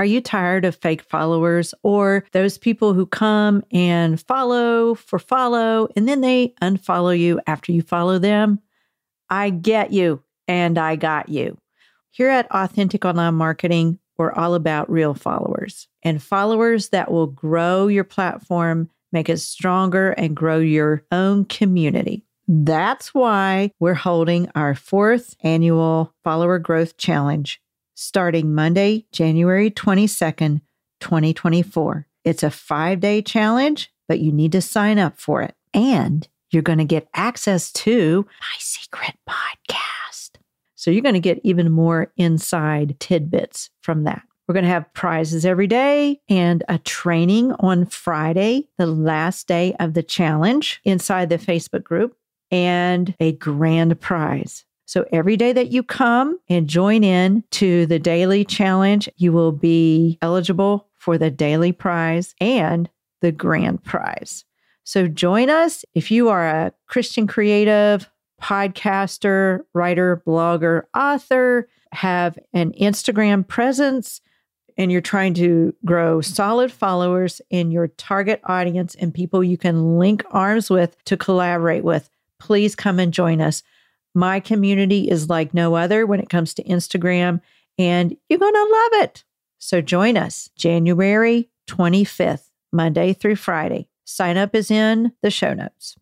Are you tired of fake followers or those people who come and follow for follow and then they unfollow you after you follow them? I get you and I got you. Here at Authentic Online Marketing, we're all about real followers and followers that will grow your platform, make it stronger, and grow your own community. That's why we're holding our 4th annual Follower Growth Challenge starting Monday, January 22nd, 2024. It's a 5-day challenge, but you need to sign up for it. And you're going to get access to my secret podcast. So you're going to get even more inside tidbits from that. We're going to have prizes every day and a training on Friday, the last day of the challenge, inside the Facebook group, and a grand prize. So every day that you come and join in to the daily challenge, you will be eligible for the daily prize and the grand prize. So join us. If you are a Christian creative, podcaster, writer, blogger, author, have an Instagram presence, and you're trying to grow solid followers in your target audience and people you can link arms with to collaborate with, please come and join us. My community is like no other when it comes to Instagram, and you're going to love it. So join us January 25th, Monday through Friday. Sign up is in the show notes.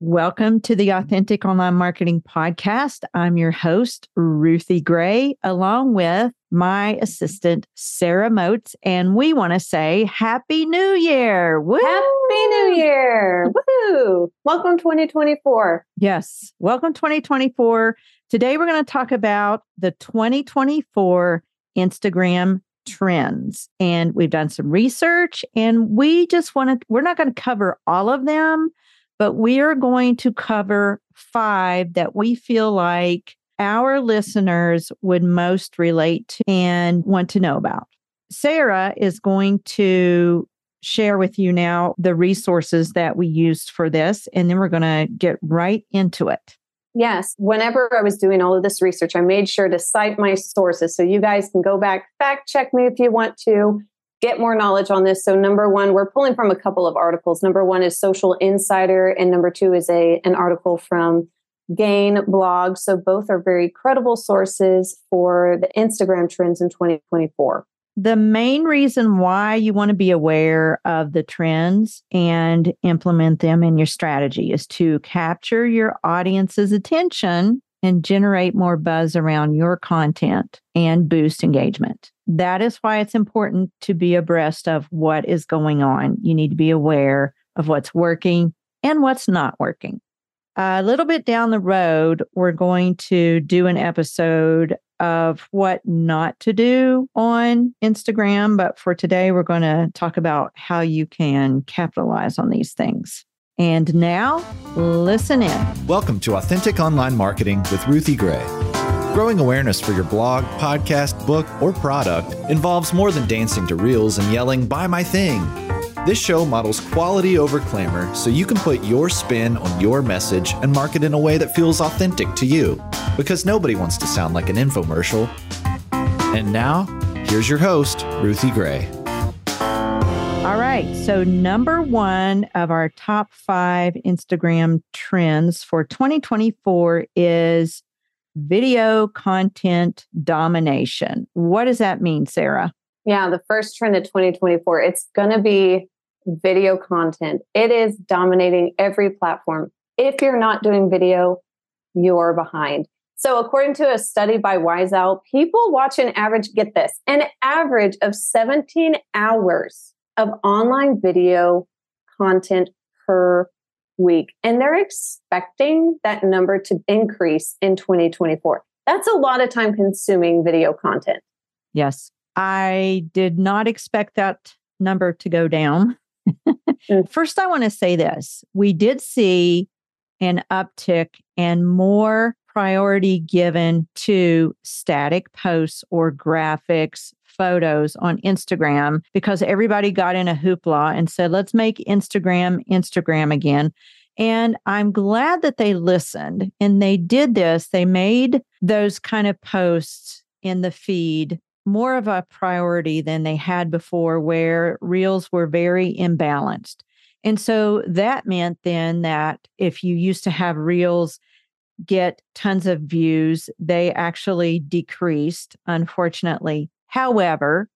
Welcome to the Authentic Online Marketing Podcast. I'm your host, Ruthie Gray, along with my assistant, Sarah Motes. And we want to say Happy New Year. Woo! Happy New Year. Woo! Welcome 2024. Yes. Welcome 2024. Today, we're going to talk about the 2024 Instagram trends. And we've done some research and we're not going to cover all of them, but we are going to cover 5 that we feel like our listeners would most relate to and want to know about. Sarah is going to share with you now the resources that we used for this, and then we're going to get right into it. Yes. Whenever I was doing all of this research, I made sure to cite my sources so you guys can go back, fact check me if you want to. Get more knowledge on this. So number 1, we're pulling from a couple of articles. Number 1 is Social Insider, and number 2 is an article from Gain blog. So both are very credible sources for the Instagram trends in 2024. The main reason why you want to be aware of the trends and implement them in your strategy is to capture your audience's attention and generate more buzz around your content and boost engagement. That is why it's important to be abreast of what is going on. You need to be aware of what's working and what's not working. A little bit down the road, we're going to do an episode of what not to do on Instagram. But for today, we're going to talk about how you can capitalize on these things. And now, listen in. Welcome to Authentic Online Marketing with Ruthie Gray. Growing awareness for your blog, podcast, book, or product involves more than dancing to reels and yelling, "Buy my thing." This show models quality over clamor so you can put your spin on your message and market in a way that feels authentic to you, because nobody wants to sound like an infomercial. And now, here's your host, Ruthie Gray. All right. So number 1 of our top 5 Instagram trends for 2024 is video content domination. What does that mean, Sarah? Yeah, the first trend of 2024, it's going to be video content. It is dominating every platform. If you're not doing video, you're behind. So according to a study by Wise Owl, people watch an average, get this, an average of 17 hours of online video content per week. And they're expecting that number to increase in 2024. That's a lot of time consuming video content. Yes. I did not expect that number to go down. First, I want to say this. We did see an uptick and more priority given to static posts or graphics, photos on Instagram, because everybody got in a hoopla and said, let's make Instagram again. And I'm glad that they listened and they did this. They made those kind of posts in the feed more of a priority than they had before, where Reels were very imbalanced. And so that meant then that if you used to have Reels get tons of views, they actually decreased, unfortunately. However,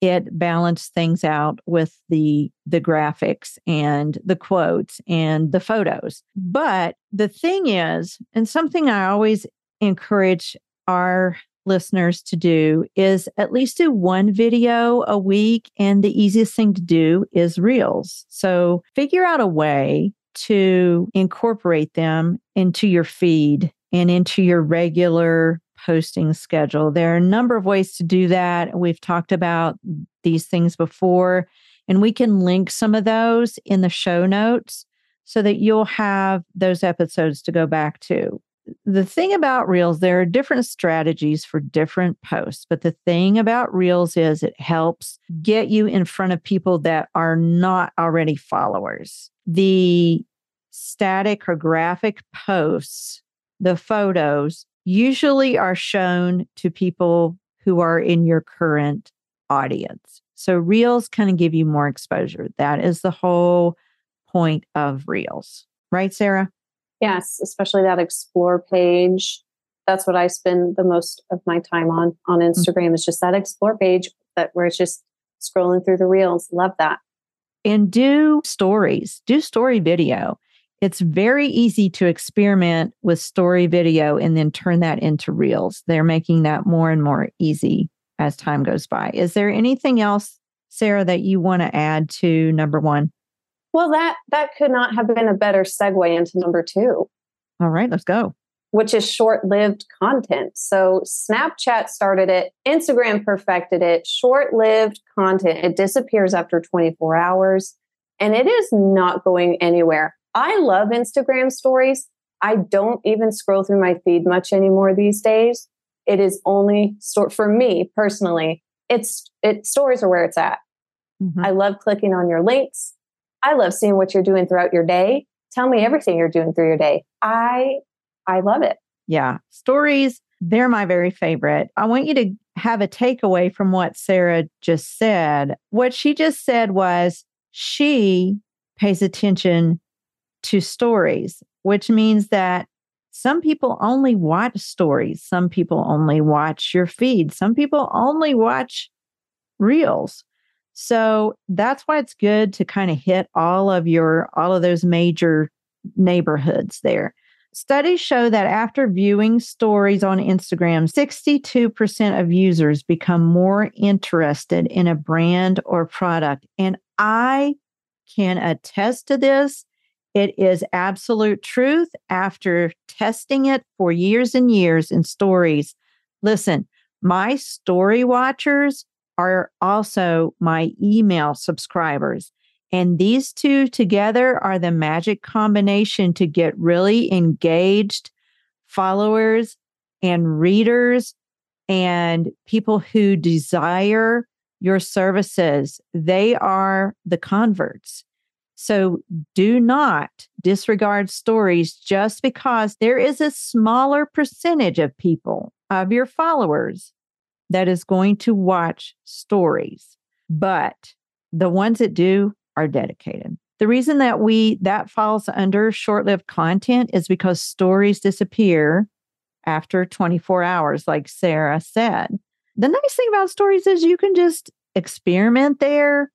it balanced things out with the graphics and the quotes and the photos. But the thing is, and something I always encourage our listeners to do is at least do one video a week. And the easiest thing to do is Reels. So figure out a way to incorporate them into your feed and into your regular posting schedule. There are a number of ways to do that. We've talked about these things before, and we can link some of those in the show notes so that you'll have those episodes to go back to. The thing about Reels, there are different strategies for different posts, but the thing about Reels is it helps get you in front of people that are not already followers. The static or graphic posts, the photos, usually are shown to people who are in your current audience. So Reels kind of give you more exposure. That is the whole point of Reels. Right, Sarah? Yes, especially that explore page. That's what I spend the most of my time on Instagram. Mm-hmm. It's just that explore page that where it's just scrolling through the Reels. Love that. And do stories. Do story video. It's very easy to experiment with story video and then turn that into Reels. They're making that more and more easy as time goes by. Is there anything else, Sarah, that you want to add to number one? Well, that could not have been a better segue into number two. All right, let's go. Which is short-lived content. So Snapchat started it, Instagram perfected it, short-lived content. It disappears after 24 hours, and it is not going anywhere. I love Instagram stories. I don't even scroll through my feed much anymore these days. It is only for me personally. Stories are where it's at. Mm-hmm. I love clicking on your links. I love seeing what you're doing throughout your day. Tell me everything you're doing through your day. I love it. Yeah. Stories, they're my very favorite. I want you to have a takeaway from what Sarah just said. What she just said was she pays attention to stories, which means that some people only watch stories. Some people only watch your feed. Some people only watch Reels. So that's why it's good to kind of hit all of those major neighborhoods there. Studies show that after viewing stories on Instagram, 62% of users become more interested in a brand or product. And I can attest to this. It is absolute truth. After testing it for years and years in stories, listen, my story watchers are also my email subscribers. And these two together are the magic combination to get really engaged followers and readers and people who desire your services. They are the converts. So do not disregard stories just because there is a smaller percentage of people, of your followers, that is going to watch stories. But the ones that do are dedicated. The reason that that falls under short-lived content is because stories disappear after 24 hours, like Sarah said. The nice thing about stories is you can just experiment there,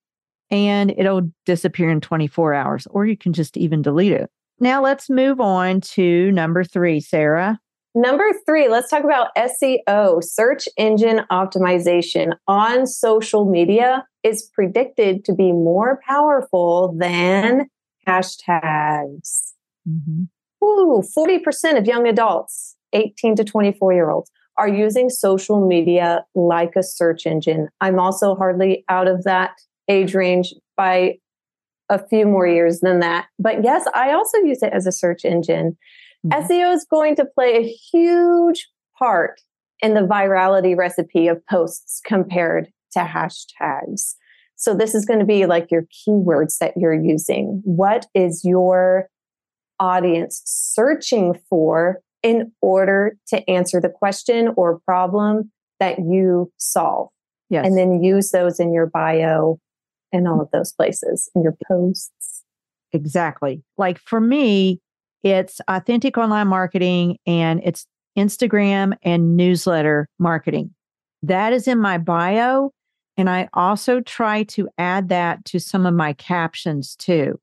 and it'll disappear in 24 hours, or you can just even delete it. Now let's move on to number three, Sarah. Number three, let's talk about SEO, search engine optimization on social media is predicted to be more powerful than hashtags. Mm-hmm. Ooh, 40% of young adults, 18 to 24-year-olds, are using social media like a search engine. I'm also hardly out of that age range by a few more years than that. But yes, I also use it as a search engine. Mm-hmm. SEO is going to play a huge part in the virality recipe of posts compared to hashtags. So this is going to be like your keywords that you're using. What is your audience searching for in order to answer the question or problem that you solve? Yes. And then use those in your bio and all of those places in your posts. Exactly. Like for me, it's authentic online marketing and it's Instagram and newsletter marketing. That is in my bio. And I also try to add that to some of my captions too,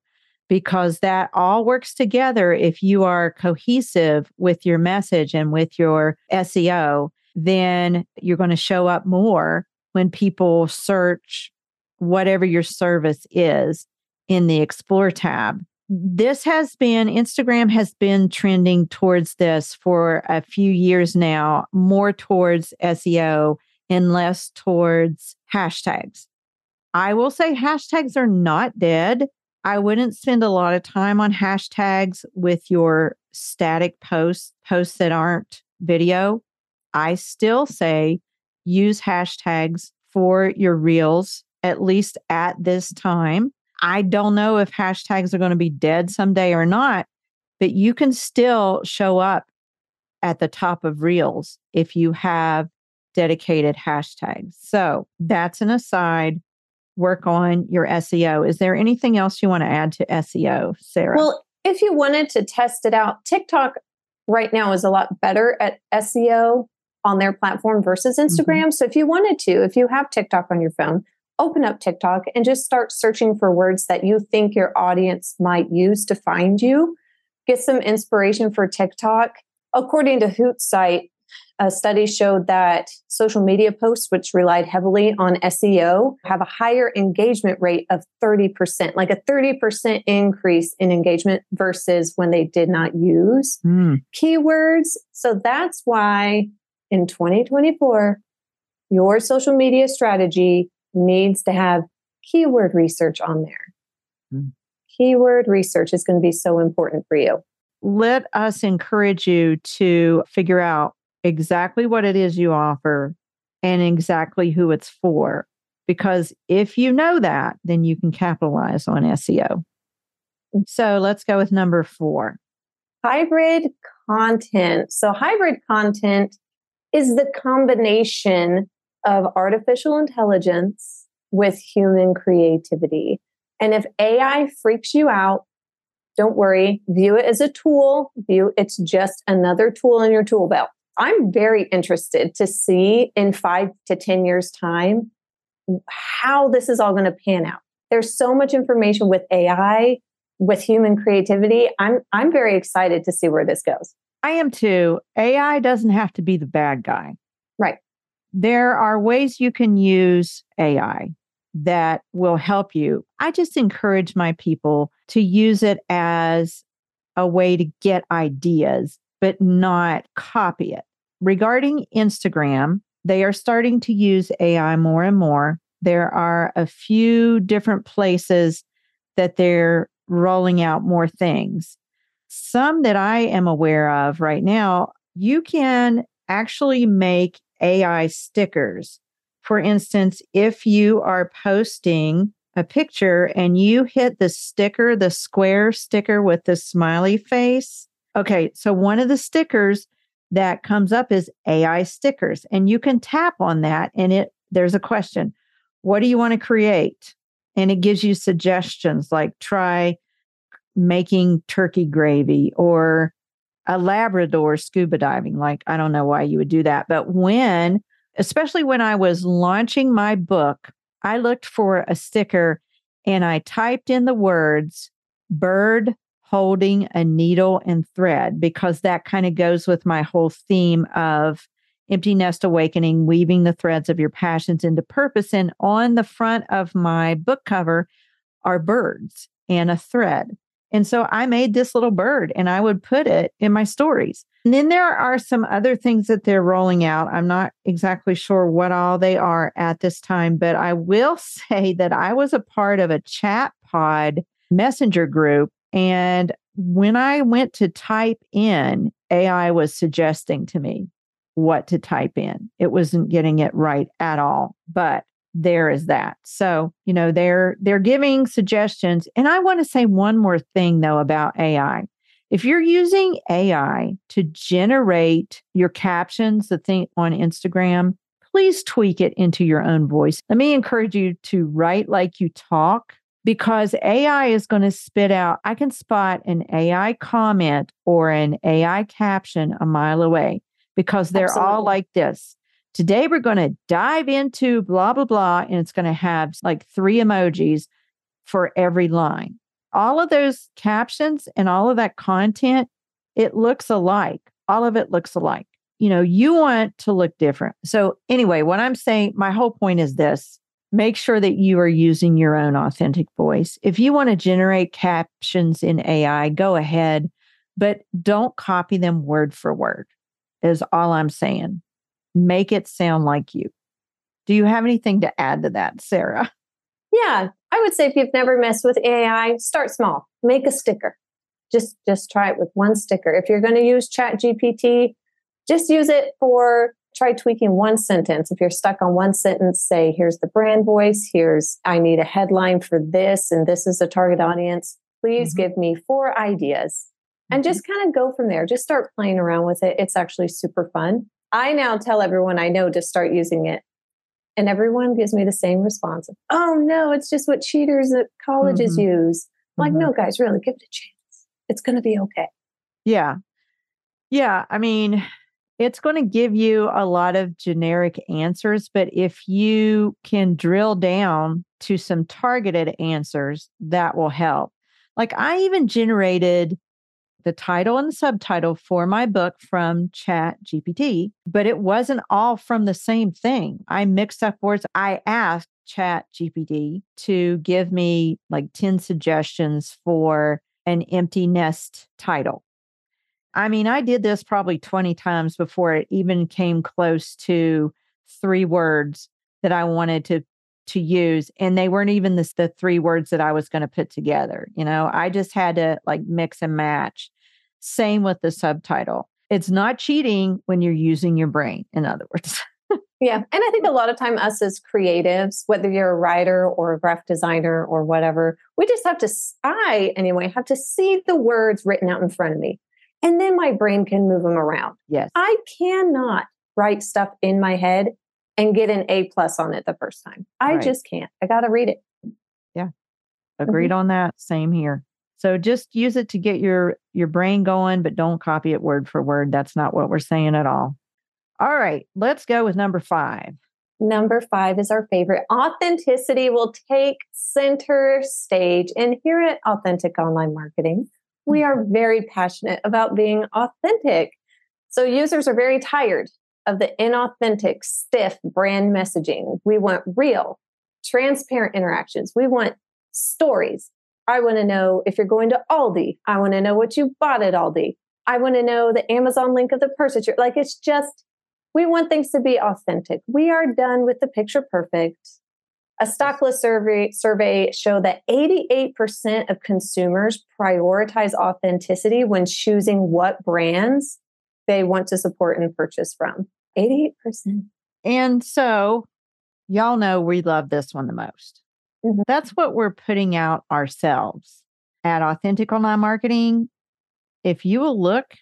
because that all works together. If you are cohesive with your message and with your SEO, then you're going to show up more when people search whatever your service is in the Explore tab. Instagram has been trending towards this for a few years now, more towards SEO and less towards hashtags. I will say hashtags are not dead. I wouldn't spend a lot of time on hashtags with your static posts that aren't video. I still say use hashtags for your Reels, at least at this time. I don't know if hashtags are going to be dead someday or not, but you can still show up at the top of Reels if you have dedicated hashtags. So that's an aside. Work on your SEO. Is there anything else you want to add to SEO, Sarah? Well, if you wanted to test it out, TikTok right now is a lot better at SEO on their platform versus Instagram. Mm-hmm. So if you wanted to, if you have TikTok on your phone, open up TikTok and just start searching for words that you think your audience might use to find you. Get some inspiration for TikTok. According to Hootsuite, a study showed that social media posts, which relied heavily on SEO, have a higher engagement rate of 30%, like a 30% increase in engagement versus when they did not use keywords. So that's why in 2024, your social media strategy needs to have keyword research on there. Mm. Keyword research is going to be so important for you. Let us encourage you to figure out exactly what it is you offer and exactly who it's for. Because if you know that, then you can capitalize on SEO. So let's go with number 4. Hybrid content. So hybrid content is the combination of artificial intelligence with human creativity. And if AI freaks you out, don't worry, view it as a tool. It's just another tool in your tool belt. I'm very interested to see in 5 to 10 years' time how this is all going to pan out. There's so much information with AI, with human creativity. I'm very excited to see where this goes. I am too. AI doesn't have to be the bad guy. Right. There are ways you can use AI that will help you. I just encourage my people to use it as a way to get ideas, but not copy it. Regarding Instagram, they are starting to use AI more and more. There are a few different places that they're rolling out more things. Some that I am aware of right now, you can actually make AI stickers. For instance, if you are posting a picture and you hit the sticker, the square sticker with the smiley face. Okay, so one of the stickers that comes up is AI stickers, and you can tap on that and there's a question. What do you want to create? And it gives you suggestions like try making turkey gravy or a Labrador scuba diving. Like, I don't know why you would do that. But especially when I was launching my book, I looked for a sticker and I typed in the words bird holding a needle and thread, because that kind of goes with my whole theme of Empty Nest Awakening, weaving the threads of your passions into purpose. And on the front of my book cover are birds and a thread. And so I made this little bird and I would put it in my stories. And then there are some other things that they're rolling out. I'm not exactly sure what all they are at this time, but I will say that I was a part of a chat pod messenger group. And when I went to type in, AI was suggesting to me what to type in. It wasn't getting it right at all, but there is that. So, they're giving suggestions. And I want to say one more thing though about AI. If you're using AI to generate your captions, the thing on Instagram, please tweak it into your own voice. Let me encourage you to write like you talk, because AI is going to spit out, I can spot an AI comment or an AI caption a mile away, because they're Absolutely. All like this. Today, we're going to dive into blah, blah, blah, and it's going to have like 3 emojis for every line. All of those captions and all of that content, it looks alike. All of it looks alike. You know, you want to look different. So anyway, what I'm saying, my whole point is this. Make sure that you are using your own authentic voice. If you want to generate captions in AI, go ahead, but don't copy them word for word, is all I'm saying. Make it sound like you. Do you have anything to add to that, Sarah? Yeah, I would say if you've never messed with AI, start small. Make a sticker. Just try it with one sticker. If you're going to use ChatGPT, just use it for, try tweaking one sentence. If you're stuck on one sentence, say, here's the brand voice, here's, I need a headline for this, and this is a target audience. Please give me 4 ideas and just kind of go from there. Just start playing around with it. It's actually super fun. I now tell everyone I know to start using it, and everyone gives me the same response. Oh no, it's just what cheaters at colleges use. I'm like, no guys, really, give it a chance. It's going to be okay. Yeah. Yeah. I mean, it's going to give you a lot of generic answers, but if you can drill down to some targeted answers, that will help. Like I even generated the title and the subtitle for my book from ChatGPT, but it wasn't all from the same thing. I mixed up words. I asked ChatGPT to give me like 10 suggestions for an empty nest title. I mean, I did this probably 20 times before it even came close to 3 words that I wanted to use. And they weren't even the 3 words that I was going to put together. You know, I just had to like mix and match. Same with the subtitle. It's not cheating when you're using your brain, in other words. Yeah. And I think a lot of time us as creatives, whether you're a writer or a graphic designer or whatever, we just have to, I have to see the words written out in front of me. And then my brain can move them around. Yes. I cannot write stuff in my head and get an A+ on it the first time. I just can't. I got to read it. Yeah. Agreed on that. Same here. So just use it to get your brain going, but don't copy it word for word. That's not what we're saying at all. All right. Let's go with number 5. Number 5 is our favorite. Authenticity will take center stage. And here at Authentic Online Marketing, we are very passionate about being authentic. So users are very tired of the inauthentic, stiff brand messaging. We want real, transparent interactions. We want stories. I want to know if you're going to Aldi. I want to know what you bought at Aldi. I want to know the Amazon link of the purchase. Like it's just, we want things to be authentic. We are done with the picture perfect. A Stocklist survey showed that 88% of consumers prioritize authenticity when choosing what brands they want to support and purchase from. 88%. And so y'all know we love this one the most. That's what we're putting out ourselves at Authentic Online Marketing. If you will look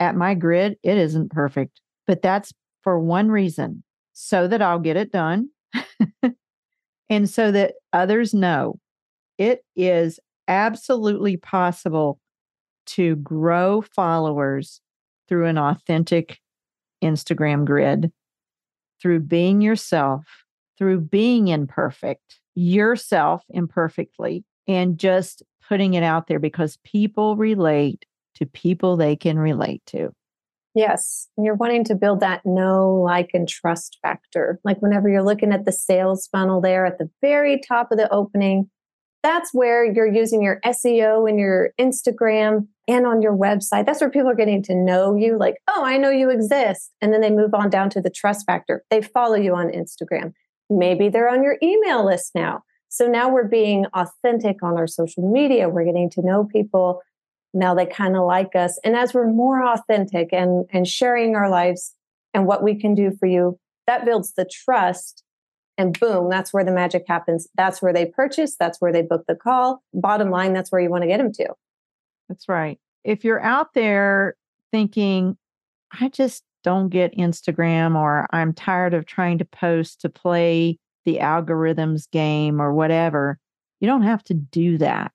at my grid, it isn't perfect, but that's for one reason, so that I'll get it done. And so that others know it is absolutely possible to grow followers through an authentic Instagram grid, through being yourself, through being imperfect, yourself imperfectly, and just putting it out there because people relate to people they can relate to. Yes. And you're wanting to build that know, like, and trust factor. Like whenever you're looking at the sales funnel there at the very top of the opening, that's where you're using your SEO and your Instagram and on your website. That's where people are getting to know you. Like, oh, I know you exist. And then they move on down to the trust factor. They follow you on Instagram. Maybe they're on your email list now. So now we're being authentic on our social media. We're getting to know people. Now they kind of like us. And as we're more authentic and sharing our lives and what we can do for you, that builds the trust. And boom, that's where the magic happens. That's where they purchase. That's where they book the call. Bottom line, that's where you want to get them to. That's right. If you're out there thinking, I just don't get Instagram, or I'm tired of trying to post to play the algorithms game or whatever, you don't have to do that.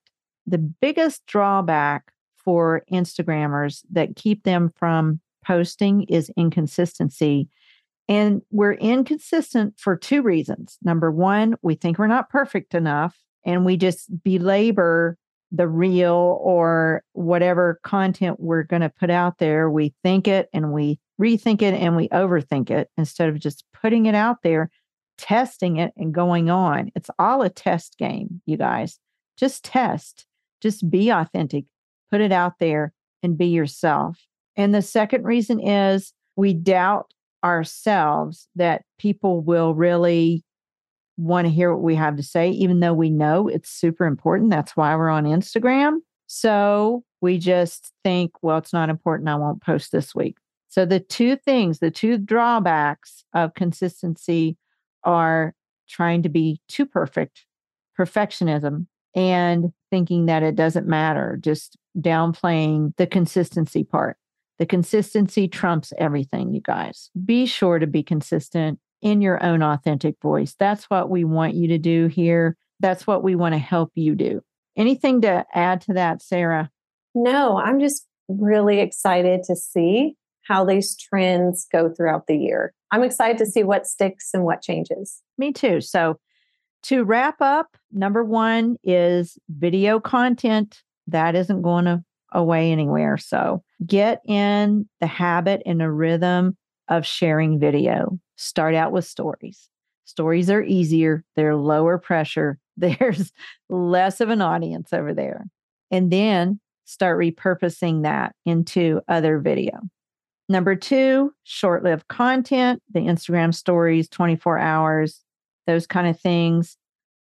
The biggest drawback for Instagrammers that keep them from posting is inconsistency. And we're inconsistent for two reasons. Number one, we think we're not perfect enough, and we just belabor the reel or whatever content we're going to put out there. We think it and we rethink it and we overthink it instead of just putting it out there, testing it and going on. It's all a test game, you guys. Just test, just be authentic, put it out there and be yourself. And the second reason is we doubt ourselves that people will really want to hear what we have to say, even though we know it's super important. That's why we're on Instagram. So we just think, well, it's not important. I won't post this week. So the two things, the two drawbacks of consistency are trying to be too perfect, perfectionism, and thinking that it doesn't matter, just downplaying the consistency part. The consistency trumps everything, you guys. Be sure to be consistent in your own authentic voice. That's what we want you to do here. That's what we want to help you do. Anything to add to that, Sarah? No, I'm just really excited to see how these trends go throughout the year. I'm excited to see what sticks and what changes. Me too. So to wrap up, number one is video content. That isn't going away anywhere. So get in the habit and the rhythm of sharing video. Start out with stories. Stories are easier. They're lower pressure. There's less of an audience over there. And then start repurposing that into other video. Number two, short-lived content, the Instagram stories, 24 hours, those kind of things,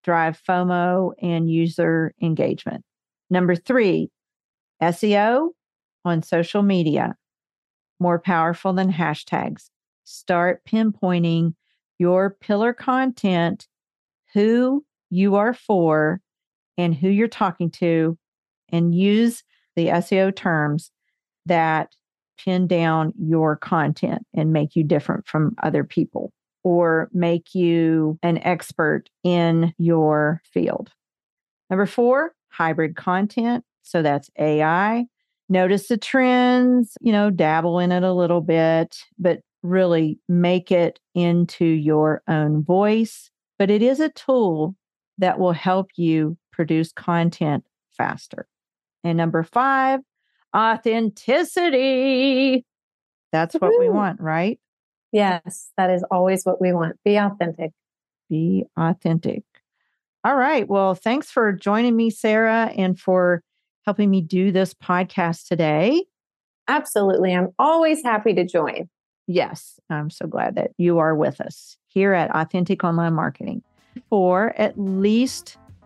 drive FOMO and user engagement. Number three, SEO on social media, more powerful than hashtags. Start pinpointing your pillar content, who you are for, and who you're talking to, and use the SEO terms that pin down your content and make you different from other people or make you an expert in your field. Number four, hybrid content. So that's AI. Notice the trends, dabble in it a little bit, but really make it into your own voice. But it is a tool that will help you produce content faster. And number five, authenticity. That's what we want, right? Yes, that is always what we want. Be authentic. Be authentic. All right. Well, thanks for joining me, Sarah, and for helping me do this podcast today. Absolutely. I'm always happy to join. Yes, I'm so glad that you are with us here at Authentic Online Marketing. For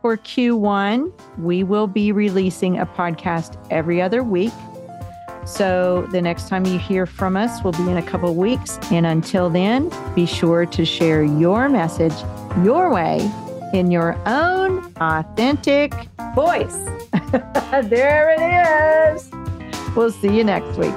Q1, we will be releasing a podcast every other week. So the next time you hear from us will be in a couple of weeks. And until then, be sure to share your message your way in your own authentic voice. There it is. We'll see you next week.